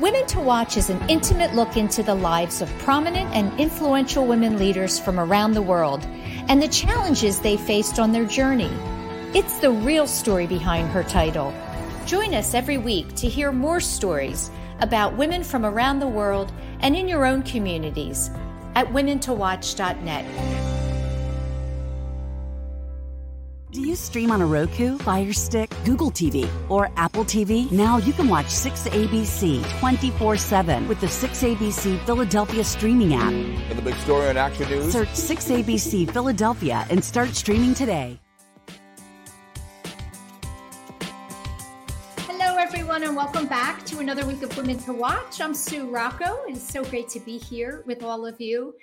Women to Watch is an intimate look into the lives of prominent and influential women leaders from around the world and the challenges they faced on their journey. It's the real story behind her title. Join us every week to hear more stories about women from around the world and in your own communities at WomenToWatch.net. Do you stream on a Roku, Fire Stick, Google TV, or Apple TV? Now you can watch 6ABC 24/7 with the 6ABC Philadelphia streaming app. For the big story on Action News, search 6ABC Philadelphia and start streaming today. Hello, everyone, and welcome back to another week of Women to Watch. I'm Sue Rocco, and it's so great to be here with all of you.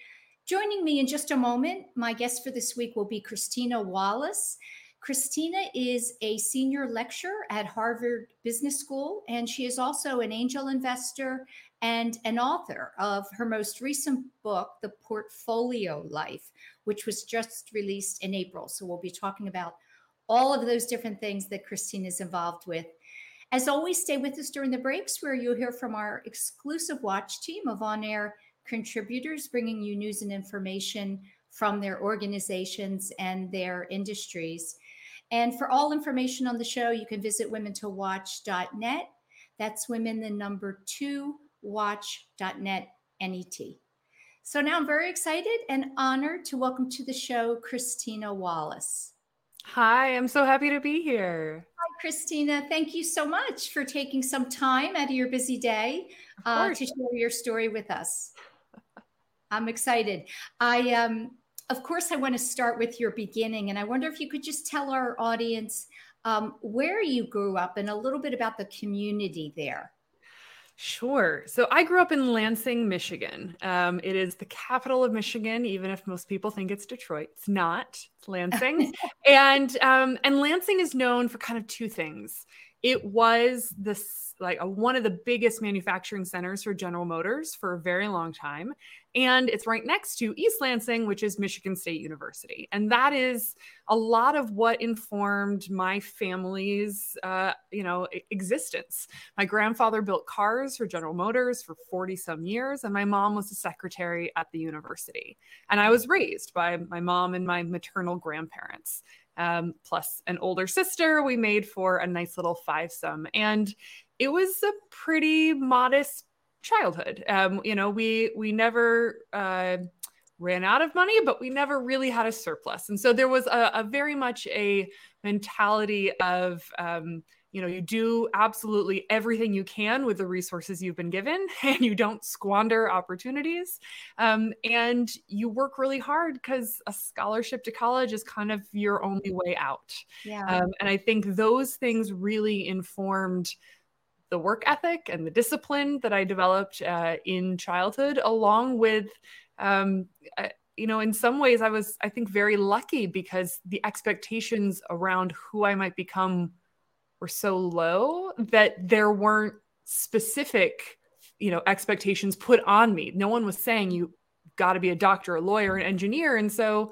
Joining me in just a moment, my guest for this week will be Christina Wallace. Christina is a senior lecturer at Harvard Business School, and she is also an angel investor and an author of her most recent book, The Portfolio Life, which was just released in April. So we'll be talking about all of those different things that Christina is involved with. As always, stay with us during the breaks where you'll hear from our exclusive watch team of on-air contributors, bringing you news and information from their organizations and their industries. And for all information on the show, you can visit WomenToWatch.net. That's women, the number 2, watch.net, N-E-T. So now I'm very excited and honored to welcome to the show, Christina Wallace. Hi, I'm so happy to be here. Hi, Christina. Thank you so much for taking some time out of your busy day to share your story with us. I'm excited. Of course, I want to start with your beginning, and I wonder if you could just tell our audience where you grew up and a little bit about the community there. Sure. So I grew up in Lansing, Michigan. It is the capital of Michigan, even if most people think it's Detroit. It's not. It's Lansing. and Lansing is known for kind of two things. It was one of the biggest manufacturing centers for General Motors for a very long time. And it's right next to East Lansing, which is Michigan State University. And that is a lot of what informed my family's, existence. My grandfather built cars for General Motors for 40 some years. And my mom was a secretary at the university. And I was raised by my mom and my maternal grandparents. Plus an older sister we made for a nice little fivesome. And it was a pretty modest childhood. We never ran out of money, but we never really had a surplus. And so there was a very much a mentality of, you do absolutely everything you can with the resources you've been given, and you don't squander opportunities. And you work really hard because a scholarship to college is kind of your only way out. Yeah. And I think those things really informed the work ethic and the discipline that I developed in childhood, along with, in some ways I was, I think, very lucky because the expectations around who I might become were so low that there weren't specific, expectations put on me. No one was saying you got to be a doctor, a lawyer, an engineer. And so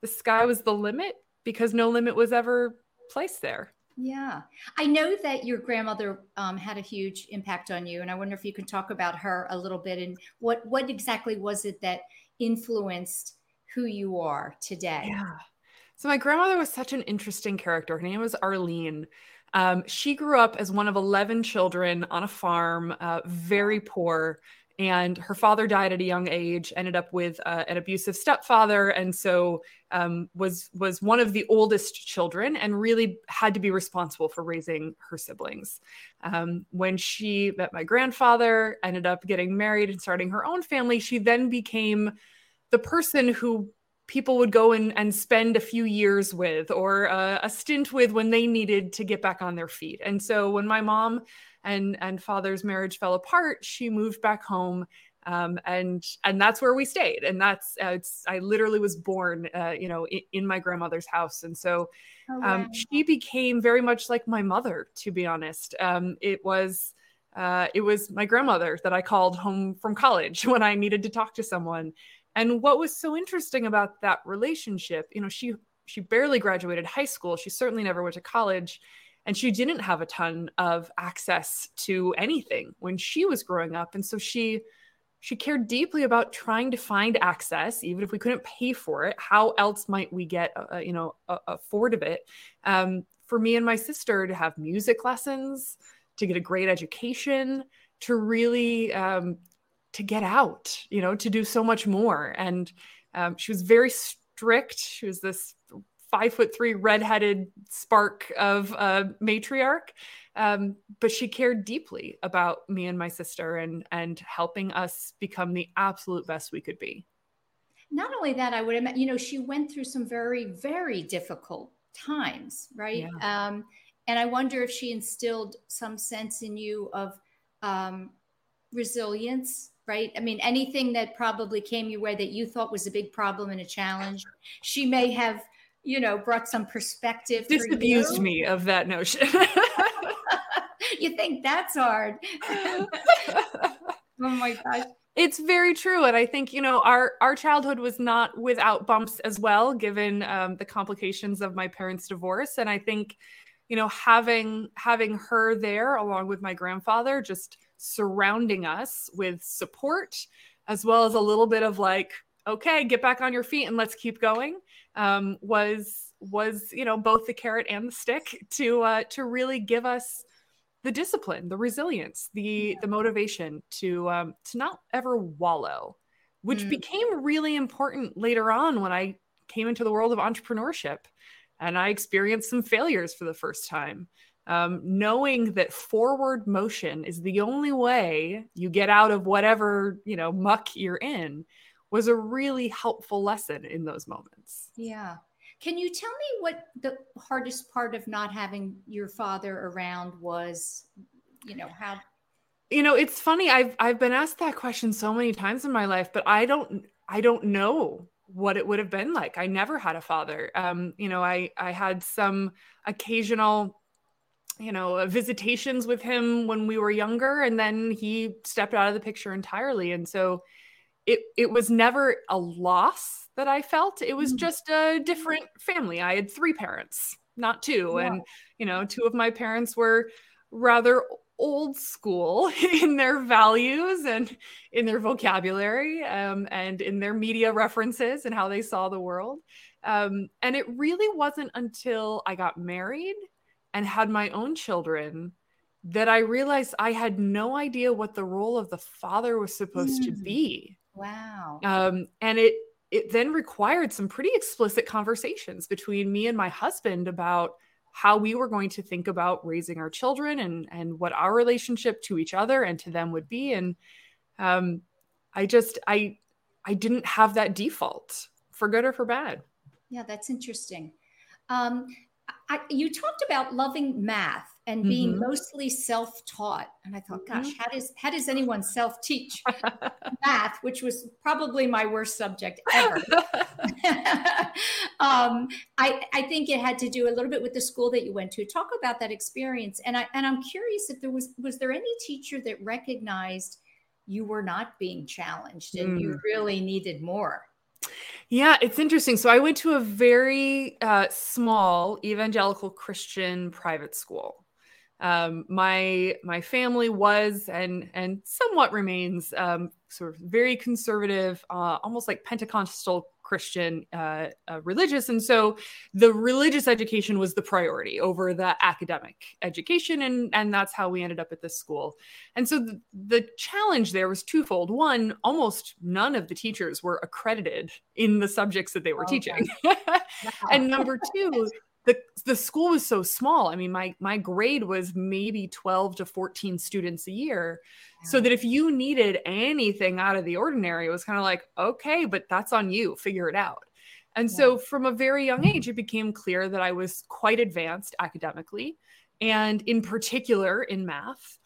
the sky was the limit because no limit was ever placed there. Yeah. I know that your grandmother had a huge impact on you. And I wonder if you can talk about her a little bit and what exactly was it that influenced who you are today? Yeah. So my grandmother was such an interesting character. Her name was Arlene. She grew up as one of 11 children on a farm, very poor. And her father died at a young age, ended up with an abusive stepfather, and so was one of the oldest children and really had to be responsible for raising her siblings. When she met my grandfather, ended up getting married and starting her own family, she then became the person who people would go and spend a few years with or a stint with when they needed to get back on their feet. And so when my mom and father's marriage fell apart, she moved back home. And that's where we stayed. And that's, I literally was born, in my grandmother's house. And so, she became very much like my mother, to be honest. It was my grandmother that I called home from college when I needed to talk to someone. And what was so interesting about that relationship, she barely graduated high school. She certainly never went to college. And she didn't have a ton of access to anything when she was growing up. And so she cared deeply about trying to find access, even if we couldn't pay for it. How else might we get, afford of it? For me and my sister to have music lessons, to get a great education, to really to get out, to do so much more. And she was very strict. She was this 5'3" redheaded spark of matriarch. But she cared deeply about me and my sister and helping us become the absolute best we could be. Not only that, I would imagine, she went through some very, very difficult times, right? Yeah. And I wonder if she instilled some sense in you of resilience, right? I mean, anything that probably came your way that you thought was a big problem and a challenge, she may have brought some perspective. Disabused me of that notion. You think that's hard? Oh my gosh. It's very true. And I think, our childhood was not without bumps as well, given the complications of my parents' divorce. And I think, having her there along with my grandfather, just surrounding us with support, as well as a little bit of like, okay, get back on your feet and let's keep going, was both the carrot and the stick to really give us the discipline, the resilience, the motivation to not ever wallow, which became really important later on when I came into the world of entrepreneurship and I experienced some failures for the first time. Knowing that forward motion is the only way you get out of whatever, muck you're in, was a really helpful lesson in those moments. Yeah. Can you tell me what the hardest part of not having your father around was? It's funny. I've been asked that question so many times in my life, but I don't know what it would have been like. I never had a father. I had some occasional visitations with him when we were younger, and then he stepped out of the picture entirely. And so it was never a loss that I felt. It was just a different family. I had three parents, not two. Yeah. And, two of my parents were rather old school in their values and in their vocabulary, and in their media references and how they saw the world. And it really wasn't until I got married and had my own children that I realized I had no idea what the role of the father was supposed to be. Wow. And it then required some pretty explicit conversations between me and my husband about how we were going to think about raising our children and what our relationship to each other and to them would be. And I didn't have that default, for good or for bad. Yeah, that's interesting. You talked about loving math and being mostly self-taught. And I thought, gosh, how does anyone self-teach math, which was probably my worst subject ever. I think it had to do a little bit with the school that you went to. Talk about that experience. And I'm curious if there was there any teacher that recognized you were not being challenged and you really needed more? Yeah, it's interesting. So I went to a very small evangelical Christian private school. My family was and somewhat remains sort of very conservative, almost like Pentecostal Christian religious. And so the religious education was the priority over the academic education. And that's how we ended up at this school. And so the challenge there was twofold. One, almost none of the teachers were accredited in the subjects that they were teaching. Wow. And number two, the school was so small. I mean, my grade was maybe 12 to 14 students a year. Yeah. So that if you needed anything out of the ordinary, it was kind of like, okay, but that's on you, figure it out. And so from a very young age, it became clear that I was quite advanced academically, and in particular in math.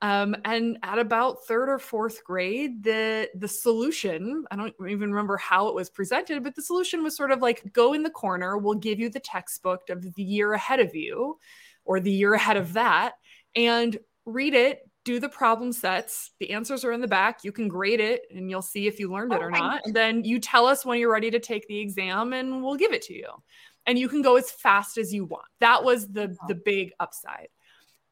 And at about third or fourth grade, the solution, I don't even remember how it was presented, but the solution was sort of like, go in the corner, we'll give you the textbook of the year ahead of you or the year ahead of that, and read it, do the problem sets. The answers are in the back. You can grade it and you'll see if you learned it or not. And then you tell us when you're ready to take the exam and we'll give it to you. And you can go as fast as you want. That was the big upside.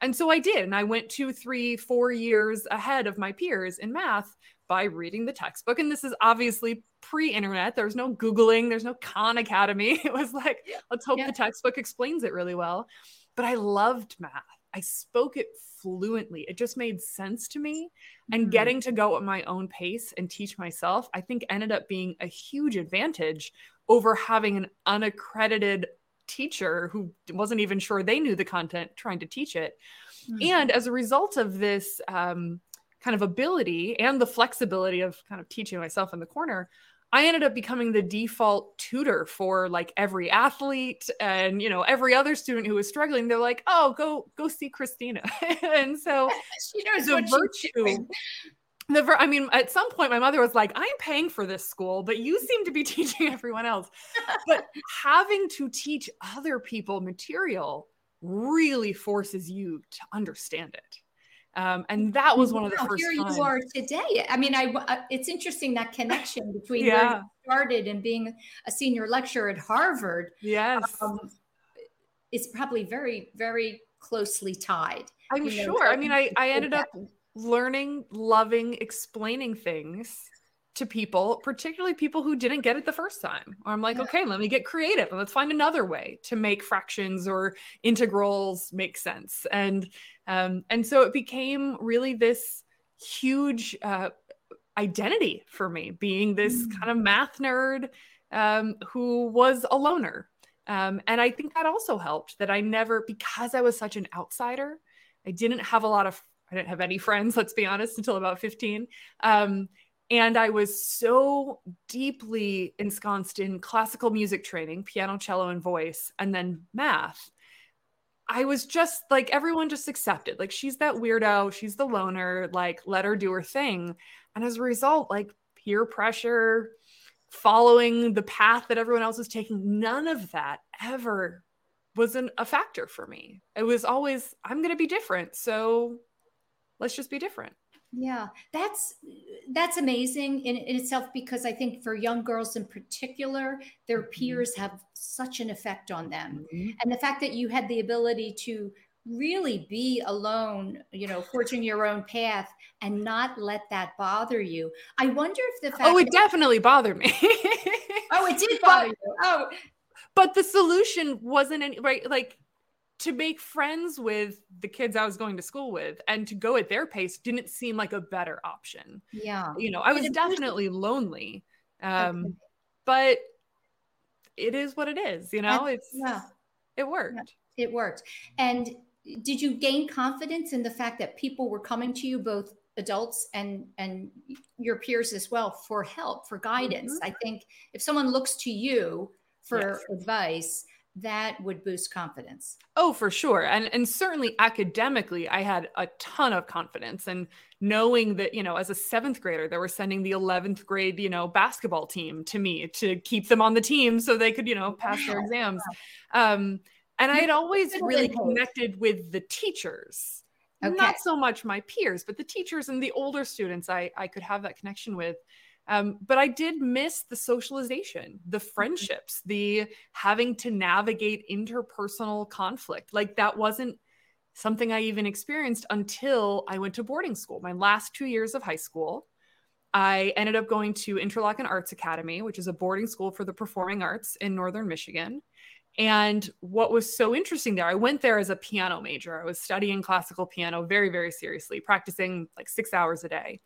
And so I did. And I went 2, 3, 4 years ahead of my peers in math by reading the textbook. And this is obviously pre-internet. There's no Googling. There's no Khan Academy. It was like, let's hope the textbook explains it really well. But I loved math. I spoke it fluently. It just made sense to me. And getting to go at my own pace and teach myself, I think ended up being a huge advantage over having an unaccredited teacher who wasn't even sure they knew the content trying to teach it. And as a result of this kind of ability and the flexibility of kind of teaching myself in the corner, I ended up becoming the default tutor for like every athlete and, you know, every other student who was struggling. They're like, oh, go see Christina. And so she knows the virtue. I mean, at some point, my mother was like, I'm paying for this school, but you seem to be teaching everyone else. But having to teach other people material really forces you to understand it. And that was one of the first times. Here you are today. I mean, it's interesting, that connection between where you started and being a senior lecturer at Harvard. Yes. It's probably very, very closely tied. I'm sure. I mean, I ended up learning, loving, explaining things to people, particularly people who didn't get it the first time. Or I'm like, okay, let me get creative and let's find another way to make fractions or integrals make sense. And so it became really this huge identity for me, being this kind of math nerd who was a loner. And I think that also helped, that I never, because I was such an outsider, I didn't have any friends, let's be honest, until about 15. And I was so deeply ensconced in classical music training, piano, cello, and voice, and then math. I was just like, everyone just accepted, like, she's that weirdo, she's the loner, like, let her do her thing. And as a result, like, peer pressure, following the path that everyone else was taking, none of that ever wasn't a factor for me. It was always, I'm going to be different. So let's just be different. Yeah, that's amazing in itself, because I think for young girls in particular, their peers have such an effect on them. And the fact that you had the ability to really be alone, you know, forging your own path and not let that bother you. I wonder if the fact definitely bothered me. Oh, it did bother you. Oh, but the solution wasn't any, right? Like, to make friends with the kids I was going to school with and to go at their pace didn't seem like a better option. Yeah. You know, I was definitely lonely, but it is what it is, you know, it worked. It worked. And did you gain confidence in the fact that people were coming to you, both adults and your peers as well, for help, for guidance? I think if someone looks to you for advice, that would boost confidence. Oh, for sure. And certainly academically, I had a ton of confidence, and knowing that, you know, as a 7th grader, they were sending the 11th grade, you know, basketball team to me to keep them on the team so they could, you know, pass their exams. And I had always really connected with the teachers, not so much my peers, but the teachers and the older students I could have that connection with. But I did miss the socialization, the friendships, the having to navigate interpersonal conflict. Like, that wasn't something I even experienced until I went to boarding school. My last 2 years of high school, I ended up going to Interlochen Arts Academy, which is a boarding school for the performing arts in northern Michigan. And what was so interesting there, I went there as a piano major. I was studying classical piano very, very seriously, practicing like 6 hours a day.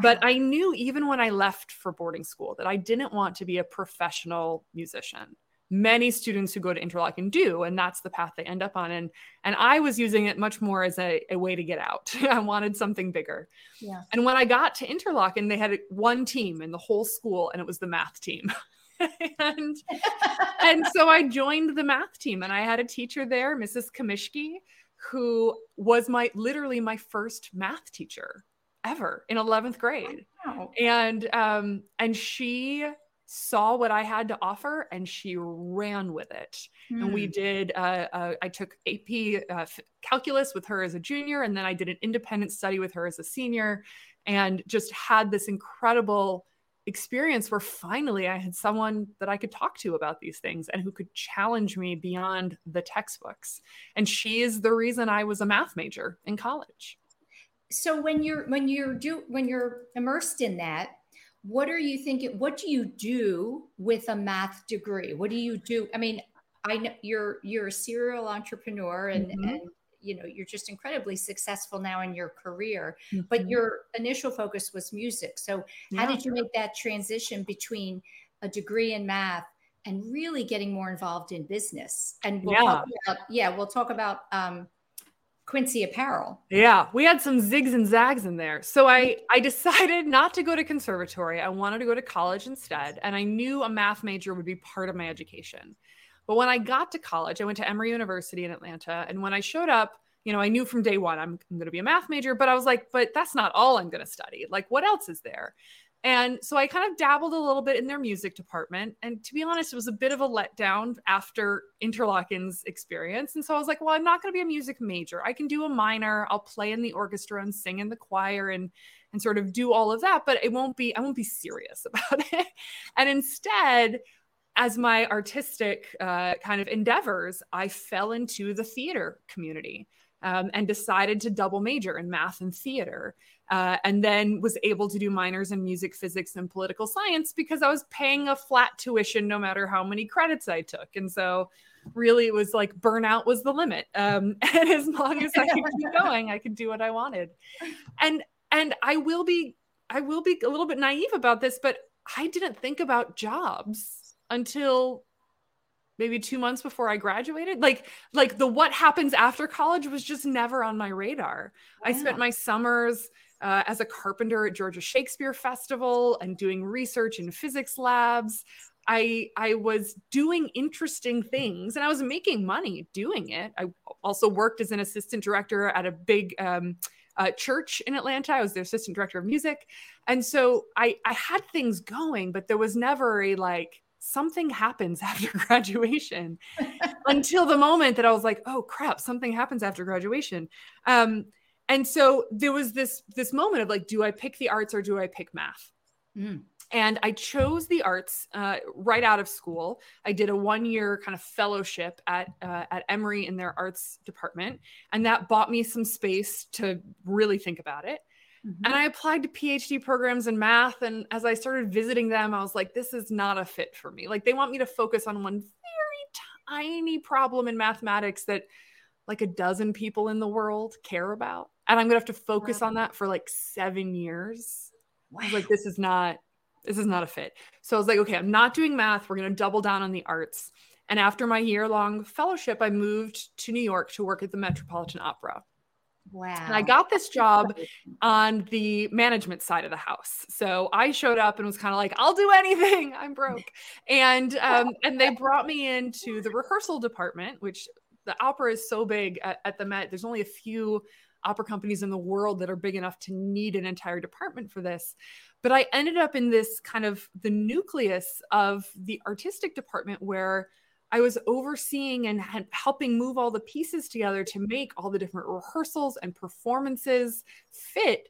But I knew even when I left for boarding school that I didn't want to be a professional musician. Many students who go to Interlochen do, and that's the path they end up on. And I was using it much more as a way to get out. I wanted something bigger. Yeah. And when I got to Interlochen, they had one team in the whole school, and it was the math team. And so I joined the math team, and I had a teacher there, Mrs. Kamishki, who was literally my first math teacher ever in 11th grade. Wow. And she saw what I had to offer, and she ran with it. Mm. And we did, I took AP calculus with her as a junior, and then I did an independent study with her as a senior, and just had this incredible experience where finally I had someone that I could talk to about these things and who could challenge me beyond the textbooks. And she is the reason I was a math major in college. So when you're immersed in that, what are you thinking? What do you do with a math degree? What do you do? I mean, I know you're a serial entrepreneur, and, mm-hmm. and you know, you're just incredibly successful now in your career, mm-hmm. but your initial focus was music. So how did you make that transition between a degree in math and really getting more involved in business? And we'll talk about Quincy Apparel. Yeah, we had some zigs and zags in there. So I decided not to go to conservatory. I wanted to go to college instead. And I knew a math major would be part of my education. But when I got to college, I went to Emory University in Atlanta. And when I showed up, you know, I knew from day one, I'm going to be a math major, but I was like, but that's not all I'm going to study. Like, what else is there? And so I kind of dabbled a little bit in their music department. And to be honest, it was a bit of a letdown after Interlochen's experience. And so I was like, well, I'm not going to be a music major. I can do a minor. I'll play in the orchestra and sing in the choir and sort of do all of that, but I won't be serious about it. And instead, as my artistic kind of endeavors, I fell into the theater community. And decided to double major in math and theater, and then was able to do minors in music, physics, and political science because I was paying a flat tuition no matter how many credits I took. And so really it was like burnout was the limit. And as long as I could keep going, I could do what I wanted. And I will be a little bit naive about this, but I didn't think about jobs until maybe 2 months before I graduated. Like the what happens after college was just never on my radar. Wow. I spent my summers as a carpenter at Georgia Shakespeare Festival and doing research in physics labs. I was doing interesting things, and I was making money doing it. I also worked as an assistant director at a big church in Atlanta. I was the assistant director of music. And so I had things going, but there was never a something happens after graduation until the moment that I was like, oh crap, something happens after graduation. And so there was this moment of like, do I pick the arts or do I pick math? Mm. And I chose the arts right out of school. I did a 1 year kind of fellowship at Emory in their arts department. And that bought me some space to really think about it. Mm-hmm. And I applied to PhD programs in math. And as I started visiting them, I was like, this is not a fit for me. Like, they want me to focus on one very tiny problem in mathematics that like a dozen people in the world care about. And I'm going to have to focus on that for like 7 years. Wow. I was like, this is not a fit. So I was like, okay, I'm not doing math. We're going to double down on the arts. And after my year-long fellowship, I moved to New York to work at the Metropolitan Opera. Wow. And I got this job on the management side of the house. So I showed up and was kind of like, I'll do anything. I'm broke. And they brought me into the rehearsal department, which the opera is so big at the Met. There's only a few opera companies in the world that are big enough to need an entire department for this. But I ended up in this kind of the nucleus of the artistic department where I was overseeing and helping move all the pieces together to make all the different rehearsals and performances fit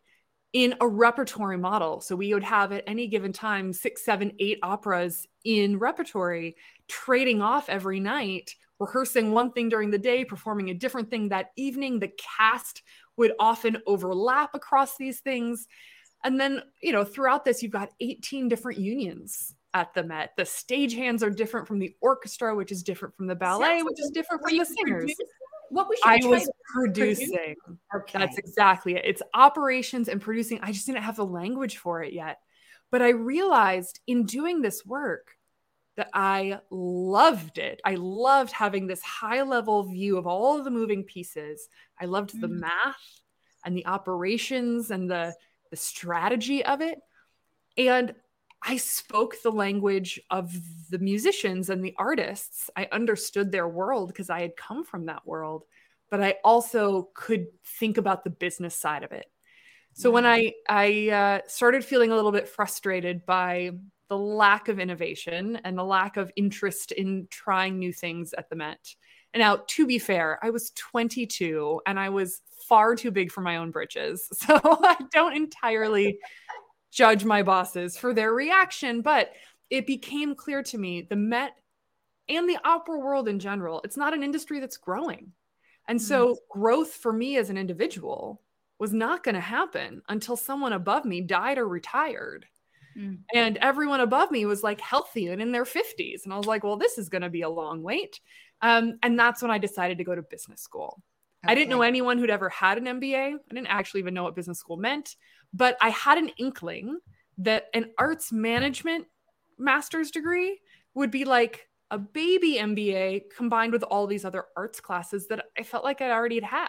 in a repertory model. So we would have at any given time, 6, 7, 8 operas in repertory trading off every night rehearsing one thing during the day, performing a different thing that evening. The cast would often overlap across these things. And then, you know, throughout this, you've got 18 different unions at the Met. The stagehands are different from the orchestra, which is different from the ballet, which is different from the singers. I was producing. Okay. That's exactly it. It's operations and producing. I just didn't have the language for it yet. But I realized in doing this work that I loved it. I loved having this high level view of all of the moving pieces. I loved the math and the operations and the strategy of it. And I spoke the language of the musicians and the artists. I understood their world because I had come from that world, but I also could think about the business side of it. So when I started feeling a little bit frustrated by the lack of innovation and the lack of interest in trying new things at the Met. And now, to be fair, I was 22 and I was far too big for my own britches. So I don't entirely judge my bosses for their reaction, but it became clear to me the Met and the opera world in general, it's not an industry that's growing. And so growth for me as an individual was not going to happen until someone above me died or retired. And everyone above me was like healthy and in their 50s. And I was like, well, this is going to be a long wait. And that's when I decided to go to business school. Okay. I didn't know anyone who'd ever had an MBA. I didn't actually even know what business school meant, but I had an inkling that an arts management master's degree would be like a baby MBA combined with all these other arts classes that I felt like I already had.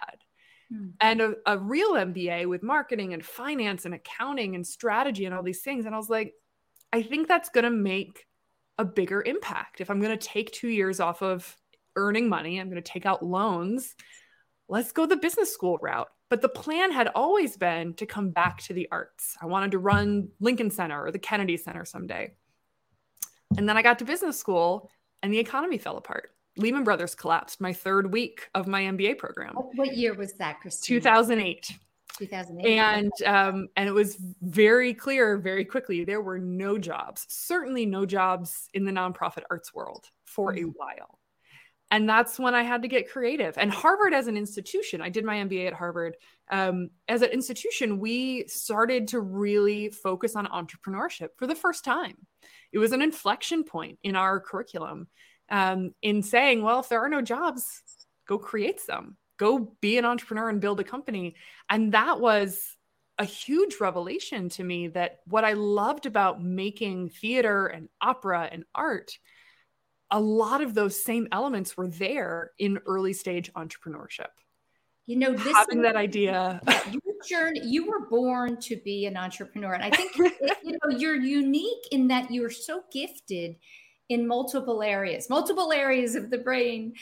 And a real MBA with marketing and finance and accounting and strategy and all these things. And I was like, I think that's going to make a bigger impact. If I'm going to take 2 years off of earning money, I'm going to take out loans. Let's go the business school route. But the plan had always been to come back to the arts. I wanted to run Lincoln Center or the Kennedy Center someday. And then I got to business school and the economy fell apart. Lehman Brothers collapsed my third week of my MBA program. What year was that, Christina? 2008. 2008. And it was very clear very quickly, there were no jobs, certainly no jobs in the nonprofit arts world for a while. And that's when I had to get creative. And Harvard as an institution, I did my MBA at Harvard. As an institution, we started to really focus on entrepreneurship for the first time. It was an inflection point in our curriculum. In saying, well, if there are no jobs, go create some, go be an entrepreneur and build a company. And that was a huge revelation to me that what I loved about making theater and opera and art, a lot of those same elements were there in early stage entrepreneurship. You know, this having that idea. Your journey, you were born to be an entrepreneur. And I think you know, you're unique in that you're so gifted in multiple areas of the brain.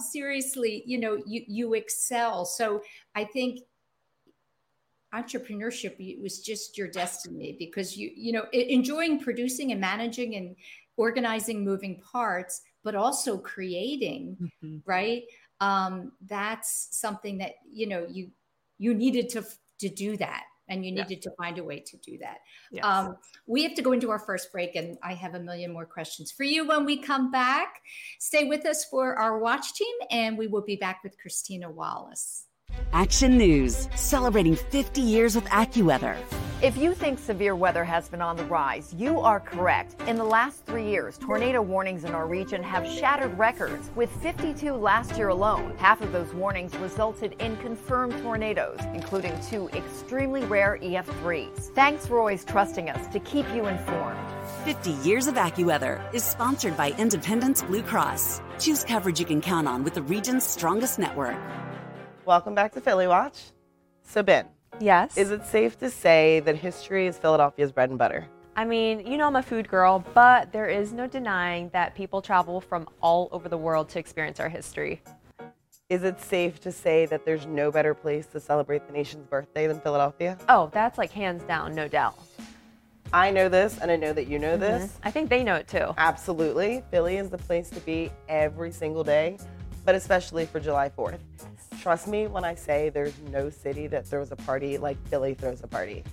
Seriously, you know, you excel. So I think entrepreneurship was just your destiny because you know, enjoying producing and managing and organizing moving parts, but also creating, right? That's something that, you know, you needed to do that. And you needed to find a way to do that. Yes. We have to go into our first break, and I have a million more questions for you when we come back. Stay with us for our watch team, and we will be back with Christina Wallace. Action News, celebrating 50 years with AccuWeather. If you think severe weather has been on the rise, you are correct. In the last 3 years, tornado warnings in our region have shattered records, with 52 last year alone. Half of those warnings resulted in confirmed tornadoes, including two extremely rare EF3s. Thanks for always trusting us to keep you informed. 50 years of AccuWeather is sponsored by Independence Blue Cross. Choose coverage you can count on with the region's strongest network. Welcome back to Philly Watch. So, Ben. Yes? Is it safe to say that history is Philadelphia's bread and butter? I mean, you know I'm a food girl, but there is no denying that people travel from all over the world to experience our history. Is it safe to say that there's no better place to celebrate the nation's birthday than Philadelphia? Oh, that's like hands down, no doubt. I know this, and I know that you know this. I think they know it too. Absolutely. Philly is the place to be every single day, but especially for July 4th. Trust me when I say there's no city that throws a party like Philly throws a party.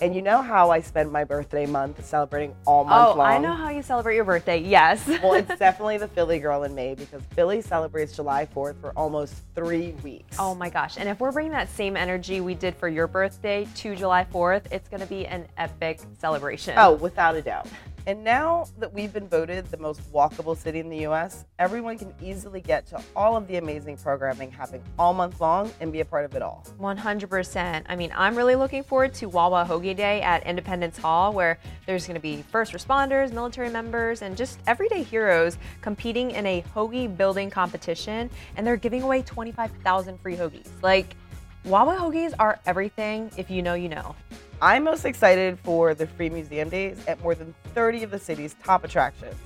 And you know how I spend my birthday month celebrating all month long? Oh, I know how you celebrate your birthday, yes. Well, it's definitely the Philly girl in me because Philly celebrates July 4th for almost 3 weeks. Oh my gosh, and if we're bringing that same energy we did for your birthday to July 4th, it's gonna be an epic celebration. Oh, without a doubt. And now that we've been voted the most walkable city in the U.S., everyone can easily get to all of the amazing programming happening all month long and be a part of it all. 100%. I mean, I'm really looking forward to Wawa Hoagie Day at Independence Hall, where there's going to be first responders, military members, and just everyday heroes competing in a hoagie building competition, and they're giving away 25,000 free hoagies. Like, Wawa hoagies are everything. If you know, you know. I'm most excited for the free museum days at more than 30 of the city's top attractions.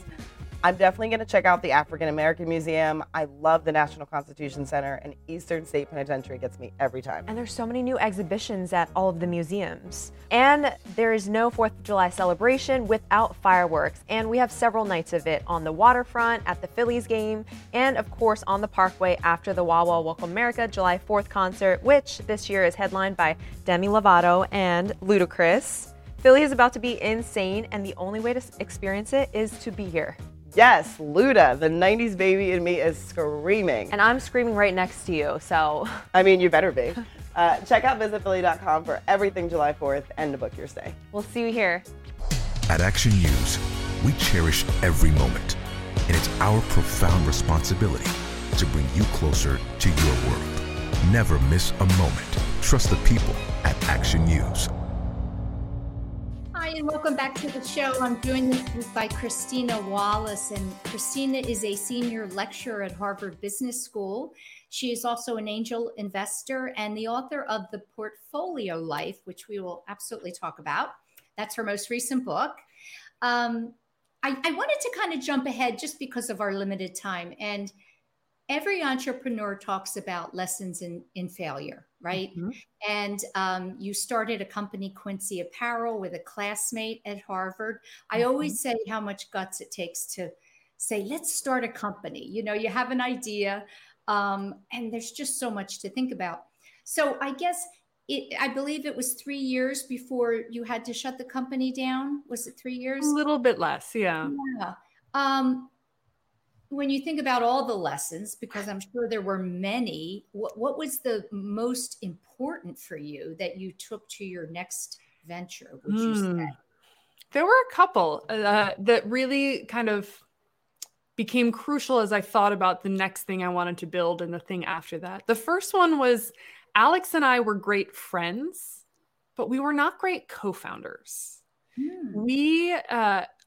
I'm definitely going to check out the African American Museum. I love the National Constitution Center, and Eastern State Penitentiary gets me every time. And there's so many new exhibitions at all of the museums. And there is no 4th of July celebration without fireworks, and we have several nights of it on the waterfront, at the Phillies game, and of course on the Parkway after the Wawa Welcome America July 4th concert, which this year is headlined by Demi Lovato and Ludacris. Philly is about to be insane, and the only way to experience it is to be here. Yes, Luda, the 90s baby in me is screaming. And I'm screaming right next to you, so. I mean, you better be. Check out visitphilly.com for everything July 4th and to book your stay. We'll see you here. At Action News, we cherish every moment, and it's our profound responsibility to bring you closer to your world. Never miss a moment. Trust the people at Action News. Hi, and welcome back to the show. I'm joined this week by Christina Wallace, and Christina is a senior lecturer at Harvard Business School. She is also an angel investor and the author of The Portfolio Life, which we will absolutely talk about. That's her most recent book. I wanted to kind of jump ahead just because of our limited time. And every entrepreneur talks about lessons in failure, right? Mm-hmm. And you started a company, Quincy Apparel, with a classmate at Harvard. Mm-hmm. I always say how much guts it takes to say, let's start a company. You know, you have an idea, and there's just so much to think about. So I guess I believe it was 3 years before you had to shut the company down. Was it 3 years? A little bit less, yeah. When you think about all the lessons, because I'm sure there were many, what was the most important for you that you took to your next venture, would you say? There were a couple that really kind of became crucial as I thought about the next thing I wanted to build and the thing after that. The first one was Alex and I were great friends, but we were not great co-founders.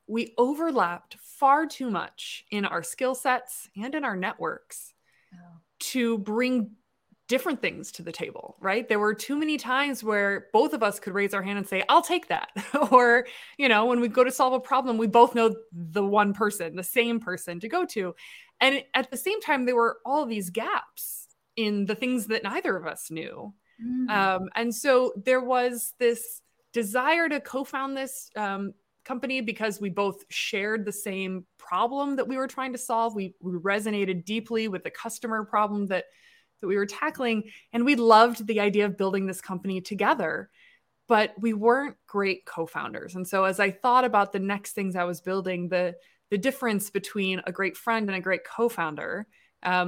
We overlapped far too much in our skill sets and in our networks to bring different things to the table, right? There were too many times where both of us could raise our hand and say, I'll take that. Or, you know, when we go to solve a problem, we both know the one person, the same person to go to. And at the same time, there were all these gaps in the things that neither of us knew. Mm-hmm. And so there was this desire to co-found this company because we both shared the same problem that we were trying to solve. We resonated deeply with the customer problem that we were tackling. And we loved the idea of building this company together, but we weren't great co-founders. And so as I thought about the next things I was building, the difference between a great friend and a great co-founder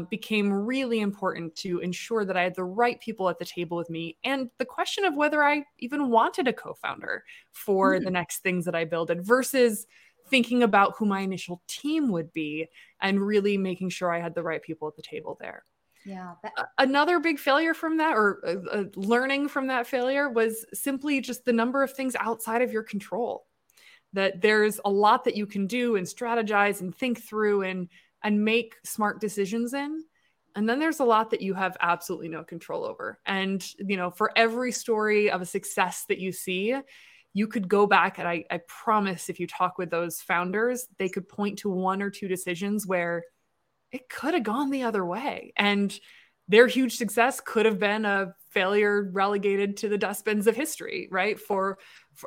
became really important to ensure that I had the right people at the table with me. And the question of whether I even wanted a co-founder for the next things that I builded versus thinking about who my initial team would be and really making sure I had the right people at the table there. Yeah. Another big failure from that, or learning from that failure, was simply just the number of things outside of your control. That there's a lot that you can do and strategize and think through and make smart decisions in. And then there's a lot that you have absolutely no control over. And, you know, for every story of a success that you see, you could go back and I promise if you talk with those founders, they could point to one or two decisions where it could have gone the other way. And their huge success could have been a failure relegated to the dustbins of history, right? For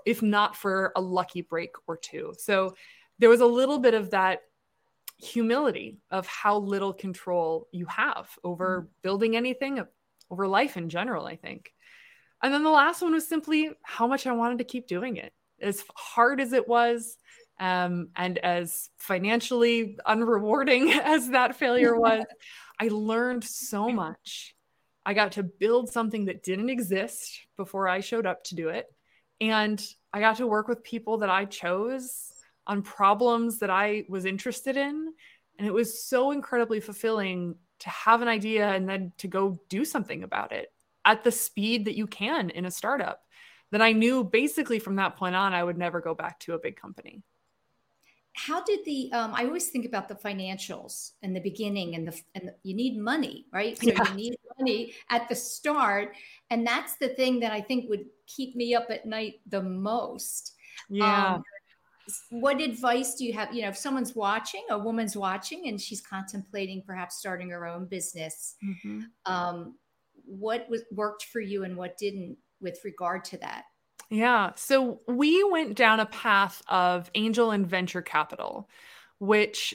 if not for a lucky break or two. So there was a little bit of that humility of how little control you have over building anything, over life in general, I think. And then the last one was simply how much I wanted to keep doing it. As hard as it was, and as financially unrewarding as that failure was, I learned so much. I got to build something that didn't exist before I showed up to do it. And I got to work with people that I chose on problems that I was interested in. And it was so incredibly fulfilling to have an idea and then to go do something about it at the speed that you can in a startup. That I knew basically from that point on, I would never go back to a big company. How did the, I always think about the financials in the beginning and you need money, right? So yeah. You need money at the start. And that's the thing that I think would keep me up at night the most. Yeah. What advice do you have? You know, if someone's watching, a woman's watching, and she's contemplating perhaps starting her own business, mm-hmm. What worked for you and what didn't with regard to that? Yeah. So we went down a path of angel and venture capital, which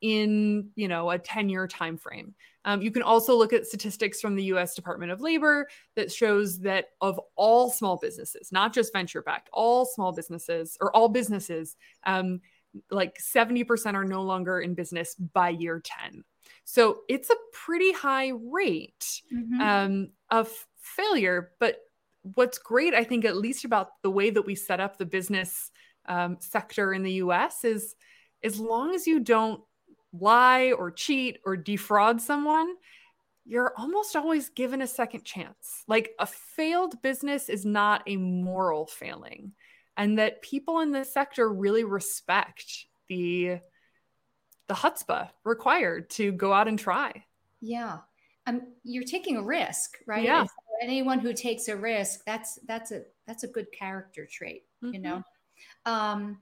In, a 10-year time frame. You can also look at statistics from the U.S. Department of Labor that shows that of all small businesses, not just venture-backed, all businesses, like 70% are no longer in business by year 10. So it's a pretty high rate of failure. But what's great, I think, at least about the way that we set up the business sector in the U.S. is, as long as you don't lie or cheat or defraud someone, you're almost always given a second chance. Like, a failed business is not a moral failing, and that people in this sector really respect the chutzpah required to go out and try. Yeah. You're taking a risk, right? Yeah. So anyone who takes a risk, that's a good character trait, mm-hmm. you know?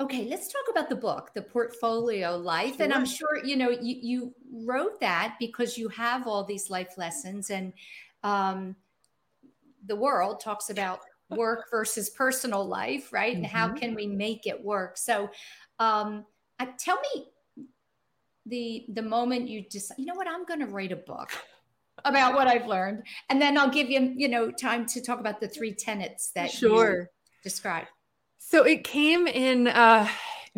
Okay. Let's talk about the book, The Portfolio Life. Sure. And I'm sure, you know, you wrote that because you have all these life lessons, and the world talks about work versus personal life, right? Mm-hmm. And how can we make it work? So tell me the moment you decide, you know what, I'm going to write a book about what I've learned. And then I'll give you, you know, time to talk about the three tenets that sure. you described. So it came in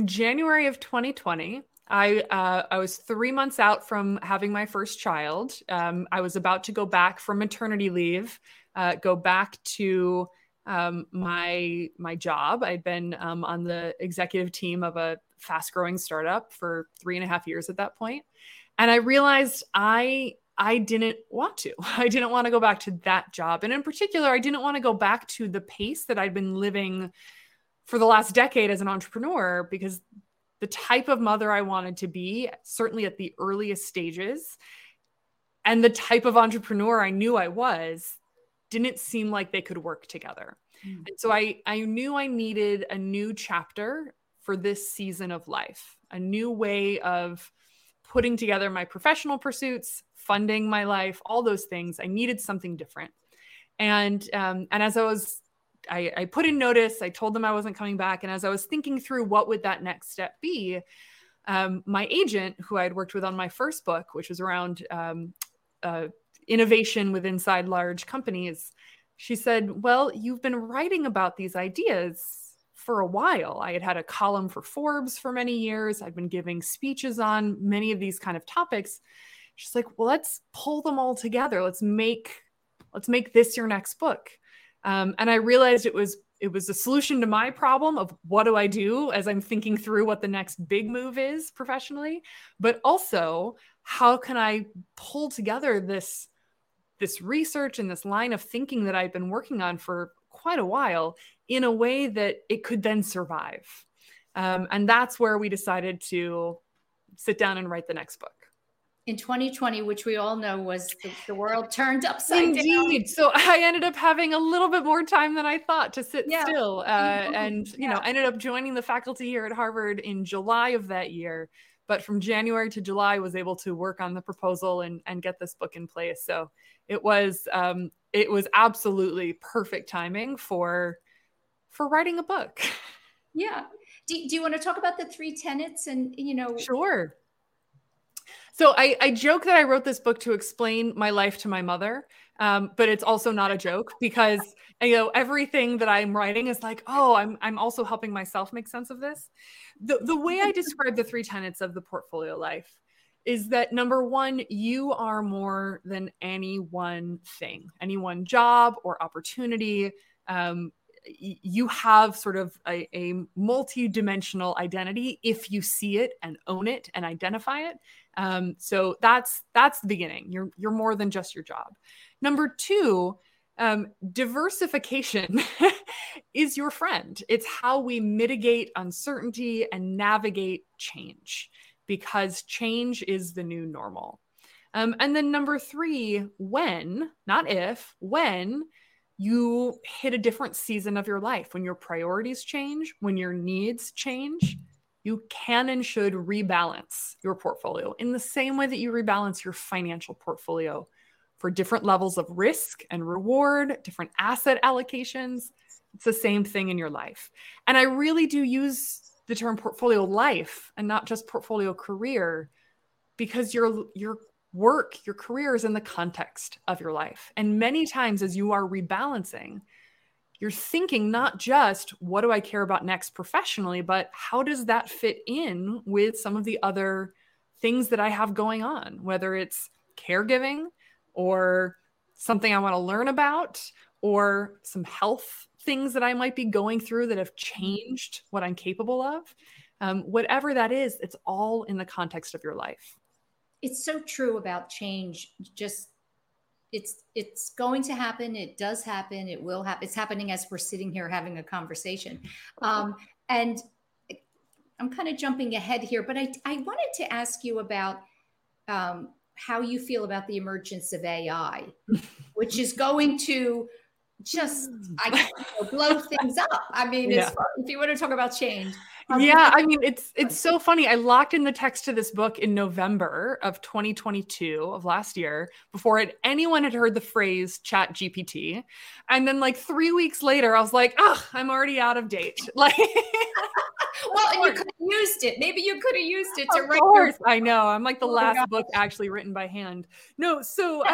January of 2020. I was 3 months out from having my first child. I was about to go back from maternity leave, go back to my job. I'd been on the executive team of a fast-growing startup for 3.5 years at that point. And I realized I didn't want to. I didn't want to go back to that job. And in particular, I didn't want to go back to the pace that I'd been living for the last decade as an entrepreneur, because the type of mother I wanted to be, certainly at the earliest stages, and the type of entrepreneur I knew I was, didn't seem like they could work together. Mm. And so I knew I needed a new chapter for this season of life, a new way of putting together my professional pursuits, funding my life, all those things. I needed something different. And as I put in notice, I told them I wasn't coming back. And as I was thinking through what would that next step be, my agent, who I had worked with on my first book, which was around innovation with inside large companies, she said, well, you've been writing about these ideas for a while. I had a column for Forbes for many years. I've been giving speeches on many of these kind of topics. She's like, well, let's pull them all together. Let's make this your next book. And I realized it was a solution to my problem of what do I do as I'm thinking through what the next big move is professionally, but also how can I pull together this research and this line of thinking that I've been working on for quite a while in a way that it could then survive. And that's where we decided to sit down and write the next book. In 2020, which we all know was the world turned upside down. Indeed. So I ended up having a little bit more time than I thought to sit still. And, you know, I ended up joining the faculty here at Harvard in July of that year. But from January to July, I was able to work on the proposal and get this book in place. So it was absolutely perfect timing for writing a book. Yeah. Do you want to talk about the three tenets and, you know? Sure. So I joke that I wrote this book to explain my life to my mother, but it's also not a joke, because, you know, everything that I'm writing is like, oh, I'm also helping myself make sense of this. The way I describe the three tenets of the portfolio life is that, number one, you are more than any one thing, any one job or opportunity. You have sort of a multi-dimensional identity if you see it and own it and identify it. So that's the beginning. You're more than just your job. Number two, diversification is your friend. It's how we mitigate uncertainty and navigate change, because change is the new normal. And then number three, when, not if, when you hit a different season of your life, when your priorities change, when your needs change, you can and should rebalance your portfolio in the same way that you rebalance your financial portfolio for different levels of risk and reward, different asset allocations. It's the same thing in your life. And I really do use the term portfolio life and not just portfolio career, because your work, your career is in the context of your life. And many times as you are rebalancing, you're thinking not just what do I care about next professionally, but how does that fit in with some of the other things that I have going on, whether it's caregiving or something I want to learn about or some health things that I might be going through that have changed what I'm capable of. Whatever that is, it's all in the context of your life. it's so true about change. Just it's going to happen. It does happen. It will happen. It's happening as we're sitting here having a conversation. And I'm kind of jumping ahead here, but I wanted to ask you about how you feel about the emergence of AI, which is going to just blow things up. I mean, if you want to talk about change. I mean, it's so funny. I locked in the text to this book in November of 2022 of last year before anyone had heard the phrase Chat GPT. And then like 3 weeks later, I was like, oh, I'm already out of date. Like, well, and you could have used it. Maybe you could have used it to write. I know. I'm like the last book actually written by hand. No. So,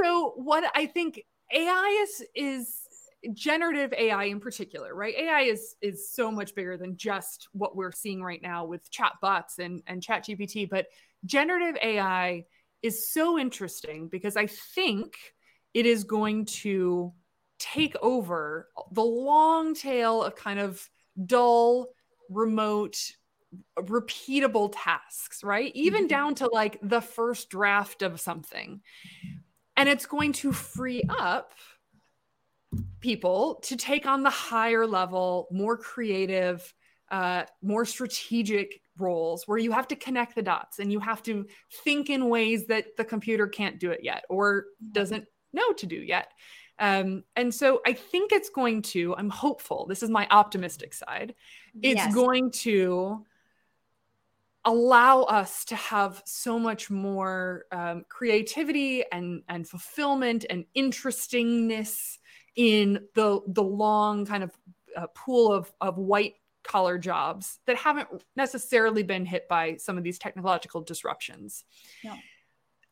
so what I think AI is generative AI in particular, right? AI is so much bigger than just what we're seeing right now with chatbots and ChatGPT, but generative AI is so interesting because I think it is going to take over the long tail of kind of dull, remote, repeatable tasks, right? Even down to like the first draft of something. And it's going to free up people to take on the higher level, more creative, more strategic roles where you have to connect the dots and you have to think in ways that the computer can't do it yet or doesn't know to do yet. And so I think it's going to, I'm hopeful, this is my optimistic side, it's going to allow us to have so much more creativity and fulfillment and interestingness in the long kind of pool of white collar jobs that haven't necessarily been hit by some of these technological disruptions. Yeah.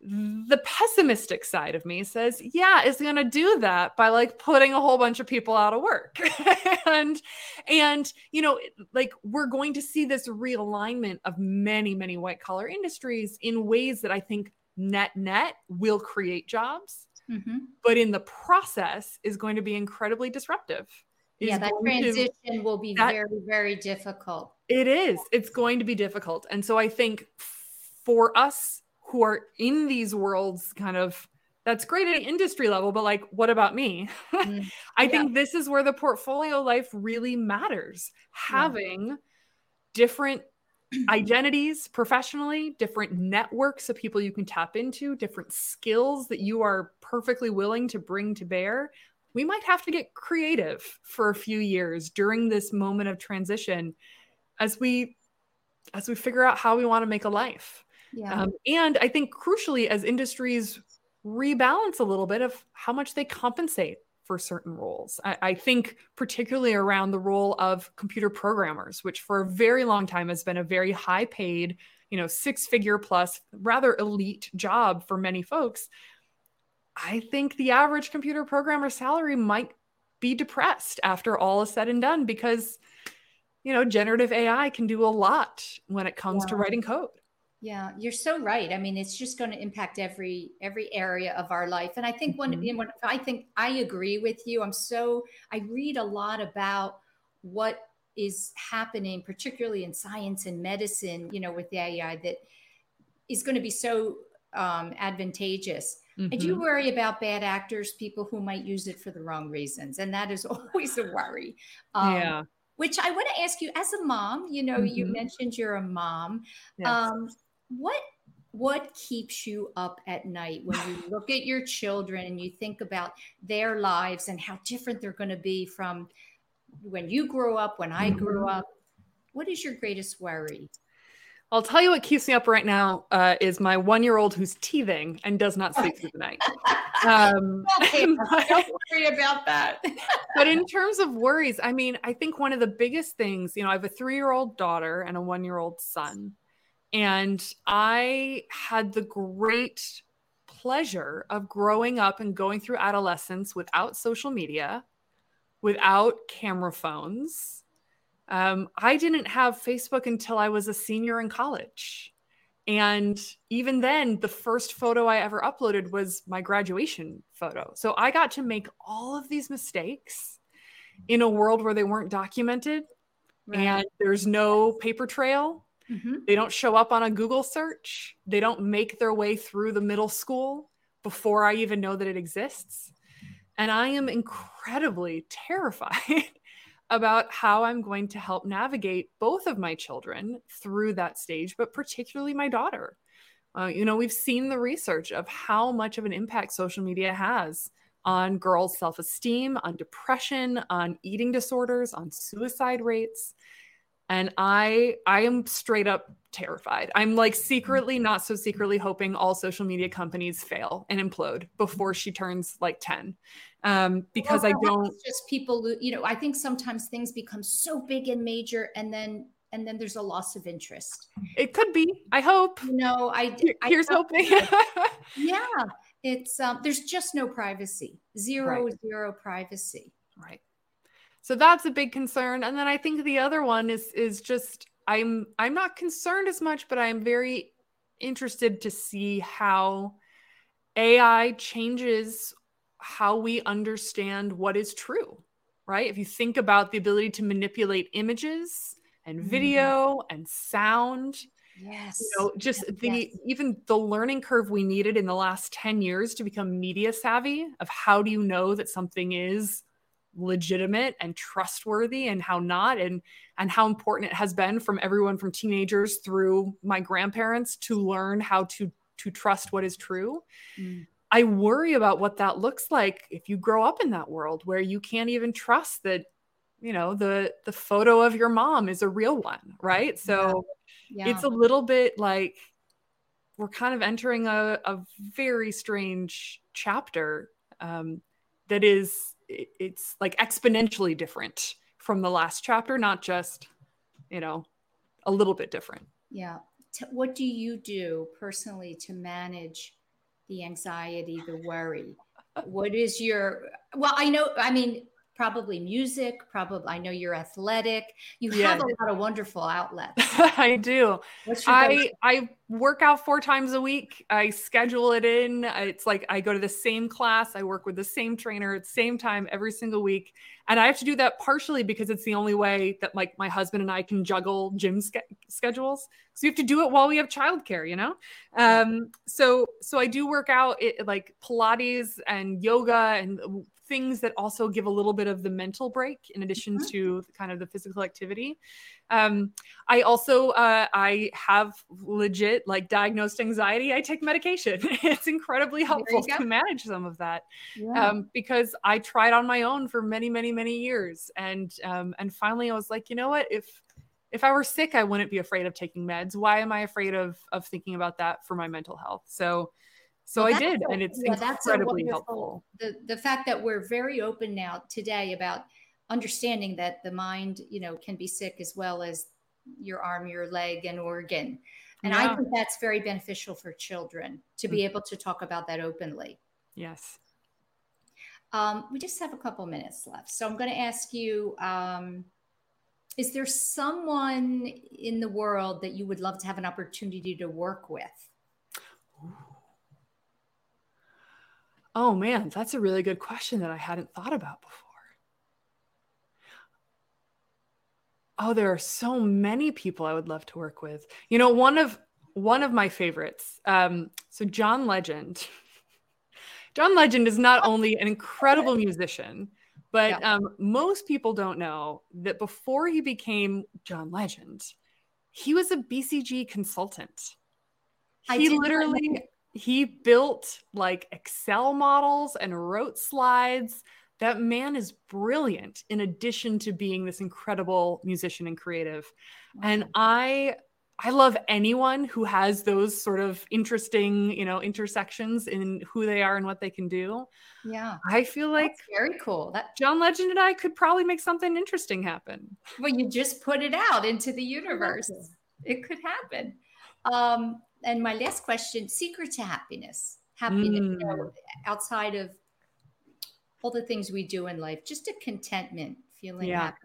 The pessimistic side of me says, yeah, it's going to do that by like putting a whole bunch of people out of work. and, you know, like we're going to see this realignment of many, many white collar industries in ways that I think net will create jobs. Mm-hmm. But in the process is going to be incredibly disruptive. That transition will be very, very difficult. It is. It's going to be difficult. And so I think for us who are in these worlds, kind of, that's great at an industry level, but like, what about me? I think this is where the portfolio life really matters. Having different identities professionally, different networks of people you can tap into, different skills that you are perfectly willing to bring to bear. We might have to get creative for a few years during this moment of transition as we figure out how we want to make a life. And I think crucially, as industries rebalance a little bit of how much they compensate for certain roles. I think particularly around the role of computer programmers, which for a very long time has been a very high paid, you know, 6-figure plus rather elite job for many folks. I think the average computer programmer salary might be depressed after all is said and done because, you know, generative AI can do a lot when it comes to writing code. Yeah, you're so right. I mean, it's just going to impact every area of our life. And I think when I think I agree with you. I read a lot about what is happening, particularly in science and medicine, you know, with the AI that is going to be so advantageous. I do worry about bad actors, people who might use it for the wrong reasons. And that is always a worry. Which I want to ask you as a mom, you know, you mentioned you're a mom. What keeps you up at night when you look at your children and you think about their lives and how different they're going to be from when you grew up, when I grew up? What is your greatest worry? I'll tell you what keeps me up right now is my 1-year-old who's teething and does not sleep through the night. Don't worry about that. But in terms of worries, I mean, I think one of the biggest things, you know, I have a 3-year-old daughter and a 1-year-old son. And I had the great pleasure of growing up and going through adolescence without social media, without camera phones. I didn't have Facebook until I was a senior in college. And even then, the first photo I ever uploaded was my graduation photo. So I got to make all of these mistakes in a world where they weren't documented and there's no paper trail. Mm-hmm. They don't show up on a Google search. They don't make their way through the middle school before I even know that it exists. And I am incredibly terrified about how I'm going to help navigate both of my children through that stage, but particularly my daughter. We've seen the research of how much of an impact social media has on girls' self-esteem, on depression, on eating disorders, on suicide rates. And I am straight up terrified. I'm like secretly, not so secretly, hoping all social media companies fail and implode before she turns like 10. Because I don't just people, I think sometimes things become so big and major, and then there's a loss of interest. It could be, I hope. Here's hoping. Yeah. It's, there's just no privacy, zero privacy. Right. So that's a big concern. And then I think the other one is just, I'm not concerned as much, but I am very interested to see how AI changes how we understand what is true, right? If you think about the ability to manipulate images and video and sound, even the learning curve we needed in the last 10 years to become media savvy of how do you know that something is legitimate and trustworthy and how not, and how important it has been from everyone from teenagers through my grandparents to learn how to trust what is true. I worry about what that looks like if you grow up in that world where you can't even trust that, the photo of your mom is a real one, right? So it's a little bit like we're kind of entering a very strange chapter that is, it's like exponentially different from the last chapter, not just, a little bit different. Yeah. What do you do personally to manage the anxiety, the worry? What is your, probably music, I know you're athletic. You have a lot of wonderful outlets. I do. I work out 4 times a week. I schedule it in. It's like I go to the same class. I work with the same trainer at the same time every single week. And I have to do that partially because it's the only way that like my husband and I can juggle gym schedules. So you have to do it while we have childcare, So I do work out like Pilates and yoga and things that also give a little bit of the mental break in addition to kind of the physical activity. I have legit like diagnosed anxiety. I take medication. It's incredibly helpful to manage some of that because I tried on my own for many years. And finally I was like, you know what, if I were sick, I wouldn't be afraid of taking meds. Why am I afraid of thinking about that for my mental health? So I did, and it's incredibly helpful. The fact that we're very open now today about understanding that the mind, can be sick as well as your arm, your leg, an organ. And I think that's very beneficial for children to be able to talk about that openly. Yes. We just have a couple minutes left. So I'm going to ask you, is there someone in the world that you would love to have an opportunity to work with? Oh man, that's a really good question that I hadn't thought about before. Oh, there are so many people I would love to work with. One of my favorites. So John Legend. John Legend is not only an incredible musician, but most people don't know that before he became John Legend, he was a BCG consultant. He built like Excel models and wrote slides. That man is brilliant in addition to being this incredible musician and creative. Wow. And I love anyone who has those sort of interesting, intersections in who they are and what they can do. Yeah. I feel like that's very cool. John Legend and I could probably make something interesting happen. Well, you just put it out into the universe. It could happen. And my last question, secret to happiness, outside of all the things we do in life, just a contentment, feeling happy.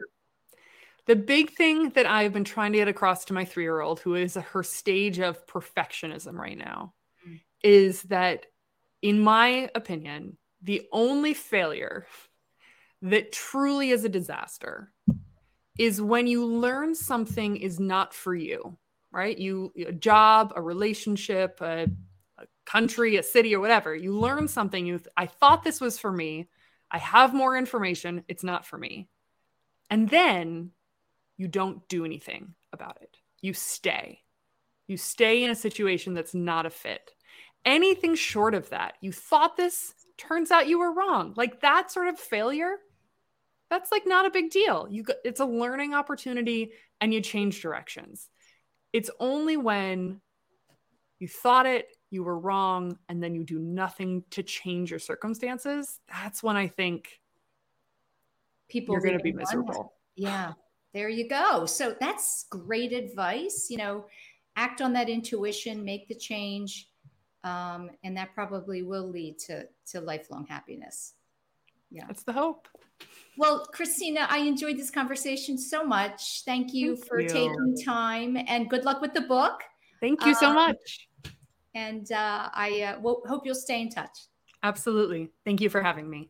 The big thing that I've been trying to get across to my 3-year-old, who is her stage of perfectionism right now, is that, in my opinion, the only failure that truly is a disaster is when you learn something is not for you. right? A job, a relationship, a country, a city, or whatever. You learn something. I thought this was for me. I have more information. It's not for me. And then you don't do anything about it. You stay. You stay in a situation that's not a fit. Anything short of that, you thought this, turns out you were wrong. Like that sort of failure, that's like not a big deal. It's a learning opportunity and you change directions. It's only when you thought it, you were wrong, and then you do nothing to change your circumstances. That's when I think people are going to be miserable. Yeah, there you go. So that's great advice. You know, act on that intuition, make the change. And that probably will lead to lifelong happiness. Yeah. That's the hope. Well, Christina, I enjoyed this conversation so much. Thank you for taking time and good luck with the book. Thank you so much. And I hope you'll stay in touch. Absolutely. Thank you for having me.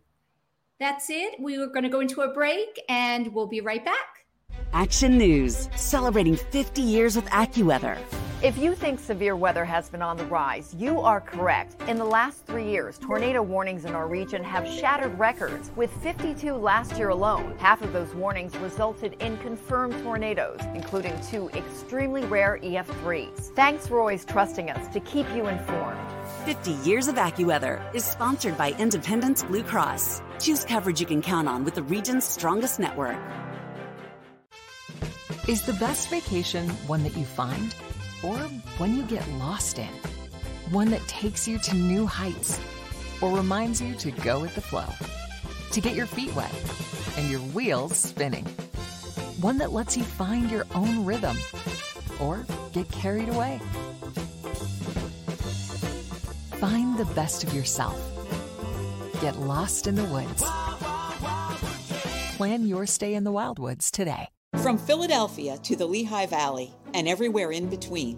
That's it. We were going to go into a break and we'll be right back. Action News, celebrating 50 years with AccuWeather. If you think severe weather has been on the rise, you are correct. In the last 3 years, tornado warnings in our region have shattered records, with 52 last year alone. Half of those warnings resulted in confirmed tornadoes, including 2 extremely rare EF3s. Thanks for always trusting us to keep you informed. 50 Years of AccuWeather is sponsored by Independence Blue Cross. Choose coverage you can count on with the region's strongest network. Is the best vacation one that you find, or one you get lost in? One that takes you to new heights or reminds you to go with the flow, to get your feet wet and your wheels spinning? One that lets you find your own rhythm or get carried away? Find the best of yourself. Get lost in the woods. Plan your stay in the Wildwoods today. From Philadelphia to the Lehigh Valley and everywhere in between,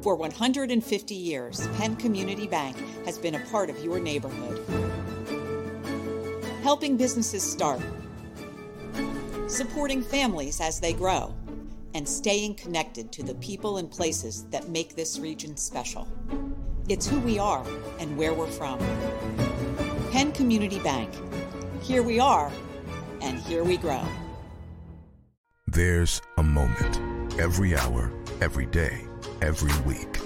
for 150 years, Penn Community Bank has been a part of your neighborhood, helping businesses start, supporting families as they grow, and staying connected to the people and places that make this region special. It's who we are and where we're from. Penn Community Bank. Here we are, and here we grow. There's a moment, every hour, every day, every week.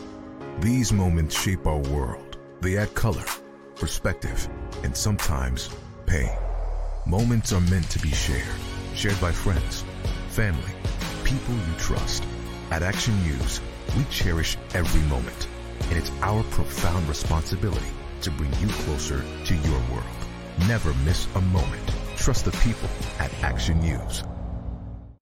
These moments shape our world. They add color, perspective, and sometimes pain. Moments are meant to be shared by friends, family, people you trust. At Action News, we cherish every moment, and it's our profound responsibility to bring you closer to your world. Never miss a moment. Trust the people at Action News.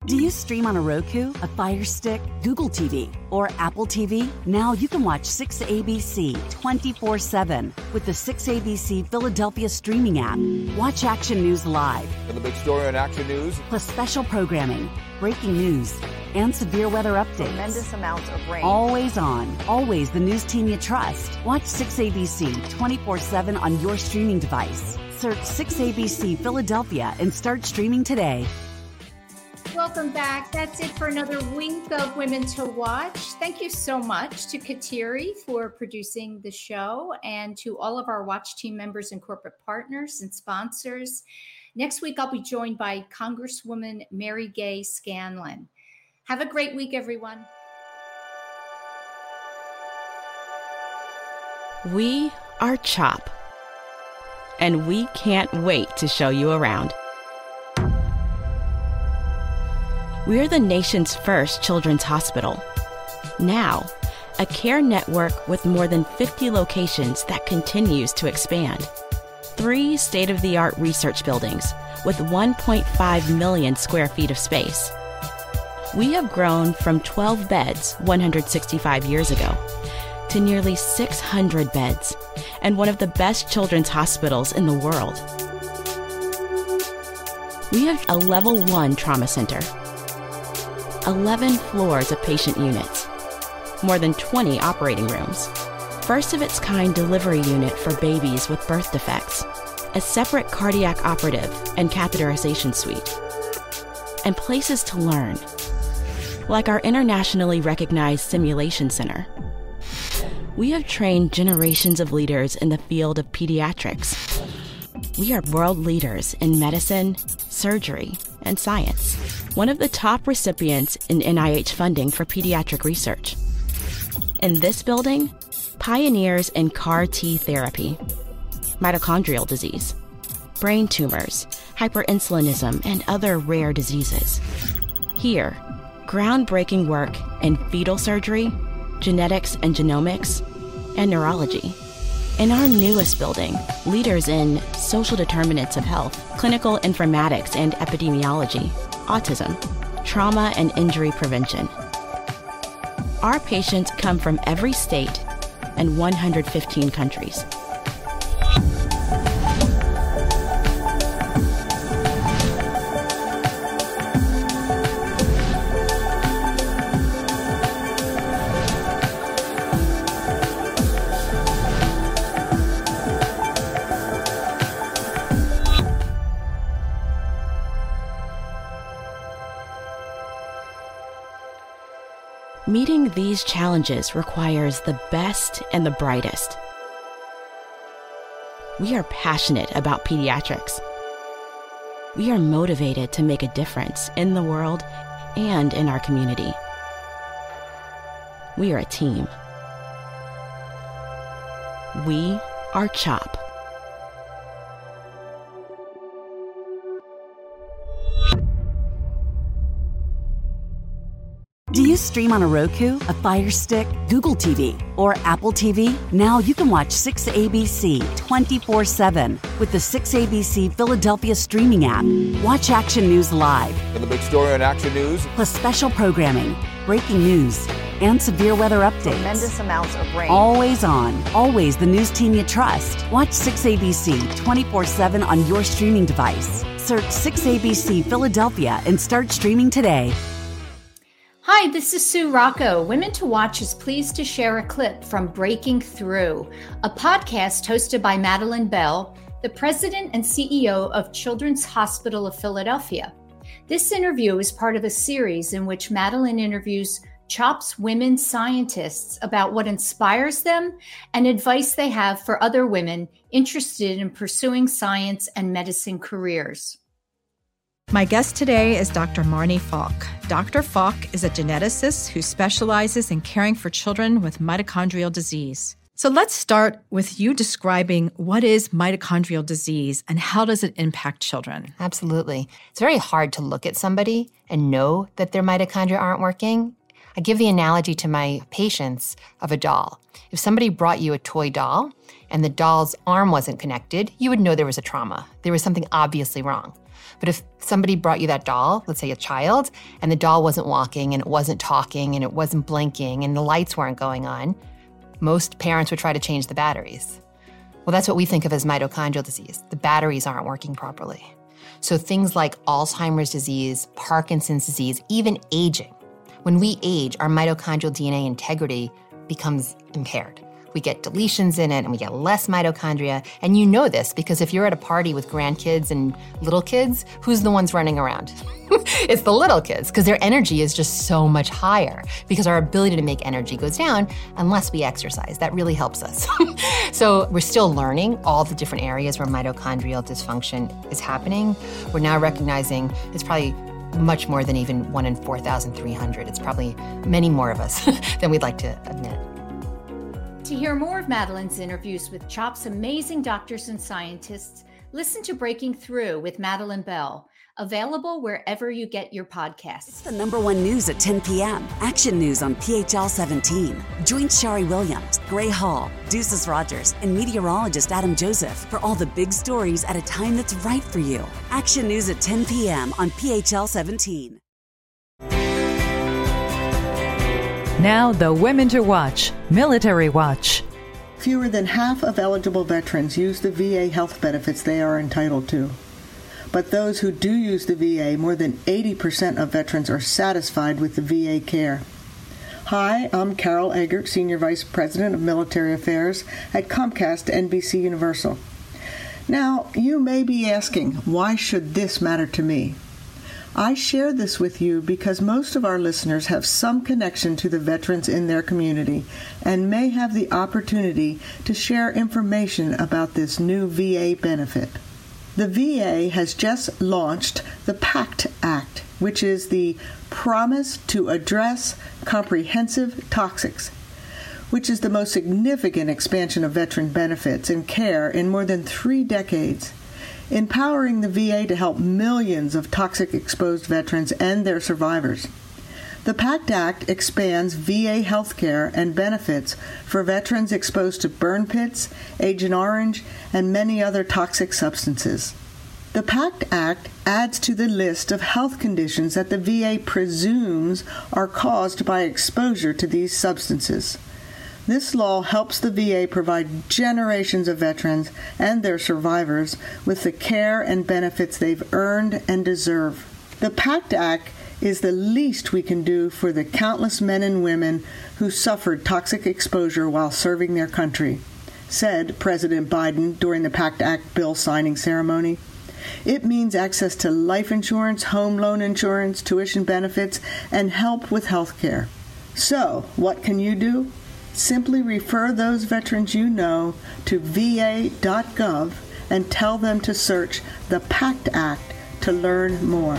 Do you stream on a Roku, a Fire Stick, Google TV, or Apple TV? Now you can watch 6ABC 24/7 with the 6ABC Philadelphia streaming app. Watch Action News live. And the big story on Action News. Plus special programming, breaking news, and severe weather updates. Tremendous amounts of rain. Always on. Always the news team you trust. Watch 6ABC 24/7 on your streaming device. Search 6ABC Philadelphia and start streaming today. Welcome back. That's it for another week of Women to Watch. Thank you so much to Kateri for producing the show, and to all of our Watch team members and corporate partners and sponsors. Next week, I'll be joined by Congresswoman Mary Gay Scanlon. Have a great week, everyone. We are CHOP, and we can't wait to show you around. We're the nation's first children's hospital. Now, a care network with more than 50 locations that continues to expand. 3 state-of-the-art research buildings with 1.5 million square feet of space. We have grown from 12 beds 165 years ago to nearly 600 beds and one of the best children's hospitals in the world. We have a level 1 trauma center, 11 floors of patient units, more than 20 operating rooms, first-of-its-kind delivery unit for babies with birth defects, a separate cardiac operative and catheterization suite, and places to learn, like our internationally recognized simulation center. We have trained generations of leaders in the field of pediatrics. We are world leaders in medicine, surgery, and science. One of the top recipients in NIH funding for pediatric research. In this building, pioneers in CAR T therapy, mitochondrial disease, brain tumors, hyperinsulinism, and other rare diseases. Here, groundbreaking work in fetal surgery, genetics and genomics, and neurology. In our newest building, leaders in social determinants of health, clinical informatics and epidemiology, autism, trauma and injury prevention. Our patients come from every state and 115 countries. Meeting these challenges requires the best and the brightest. We are passionate about pediatrics. We are motivated to make a difference in the world and in our community. We are a team. We are CHOP. Do you stream on a Roku, a Fire Stick, Google TV, or Apple TV? Now you can watch 6ABC 24/7 with the 6ABC Philadelphia streaming app. Watch Action News live. And the big story on Action News. Plus special programming, breaking news, and severe weather updates. Tremendous amounts of rain. Always on, always the news team you trust. Watch 6ABC 24/7 on your streaming device. Search 6ABC Philadelphia and start streaming today. Hi, this is Sue Rocco. Women to Watch is pleased to share a clip from Breaking Through, a podcast hosted by Madeline Bell, the president and CEO of Children's Hospital of Philadelphia. This interview is part of a series in which Madeline interviews CHOP's women scientists about what inspires them and advice they have for other women interested in pursuing science and medicine careers. My guest today is Dr. Marnie Falk. Dr. Falk is a geneticist who specializes in caring for children with mitochondrial disease. So let's start with you describing what is mitochondrial disease and how does it impact children? Absolutely. It's very hard to look at somebody and know that their mitochondria aren't working. I give the analogy to my patients of a doll. If somebody brought you a toy doll and the doll's arm wasn't connected, you would know there was a trauma. There was something obviously wrong. But if somebody brought you that doll, let's say a child, and the doll wasn't walking and it wasn't talking and it wasn't blinking and the lights weren't going on, most parents would try to change the batteries. Well, that's what we think of as mitochondrial disease. The batteries aren't working properly. So things like Alzheimer's disease, Parkinson's disease, even aging. When we age, our mitochondrial DNA integrity becomes impaired. We get deletions in it and we get less mitochondria. And you know this because if you're at a party with grandkids and little kids, who's the ones running around? It's the little kids because their energy is just so much higher because our ability to make energy goes down unless we exercise. That really helps us. So we're still learning all the different areas where mitochondrial dysfunction is happening. We're now recognizing it's probably much more than even 1 in 4,300. It's probably many more of us than we'd like to admit. To hear more of Madeline's interviews with CHOP's amazing doctors and scientists, listen to Breaking Through with Madeline Bell, available wherever you get your podcasts. It's the number one news at 10 p.m. Action News on PHL 17. Join Shari Williams, Gray Hall, Deuces Rogers, and meteorologist Adam Joseph for all the big stories at a time that's right for you. Action News at 10 p.m. on PHL 17. Now, the Women to Watch, Military Watch. Fewer than half of eligible veterans use the VA health benefits they are entitled to. But those who do use the VA, more than 80% of veterans are satisfied with the VA care. Hi, I'm Carol Eggert, Senior Vice President of Military Affairs at Comcast NBC Universal. Now, you may be asking, why should this matter to me? I share this with you because most of our listeners have some connection to the veterans in their community and may have the opportunity to share information about this new VA benefit. The VA has just launched the PACT Act, which is the Promise to Address Comprehensive Toxics, which is the most significant expansion of veteran benefits and care in more than 3 decades. Empowering the VA to help millions of toxic-exposed veterans and their survivors. The PACT Act expands VA health care and benefits for veterans exposed to burn pits, Agent Orange, and many other toxic substances. The PACT Act adds to the list of health conditions that the VA presumes are caused by exposure to these substances. This law helps the VA provide generations of veterans and their survivors with the care and benefits they've earned and deserve. The PACT Act is the least we can do for the countless men and women who suffered toxic exposure while serving their country, said President Biden during the PACT Act bill signing ceremony. It means access to life insurance, home loan insurance, tuition benefits, and help with health care. So, what can you do? Simply refer those veterans you know to va.gov and tell them to search the PACT Act to learn more.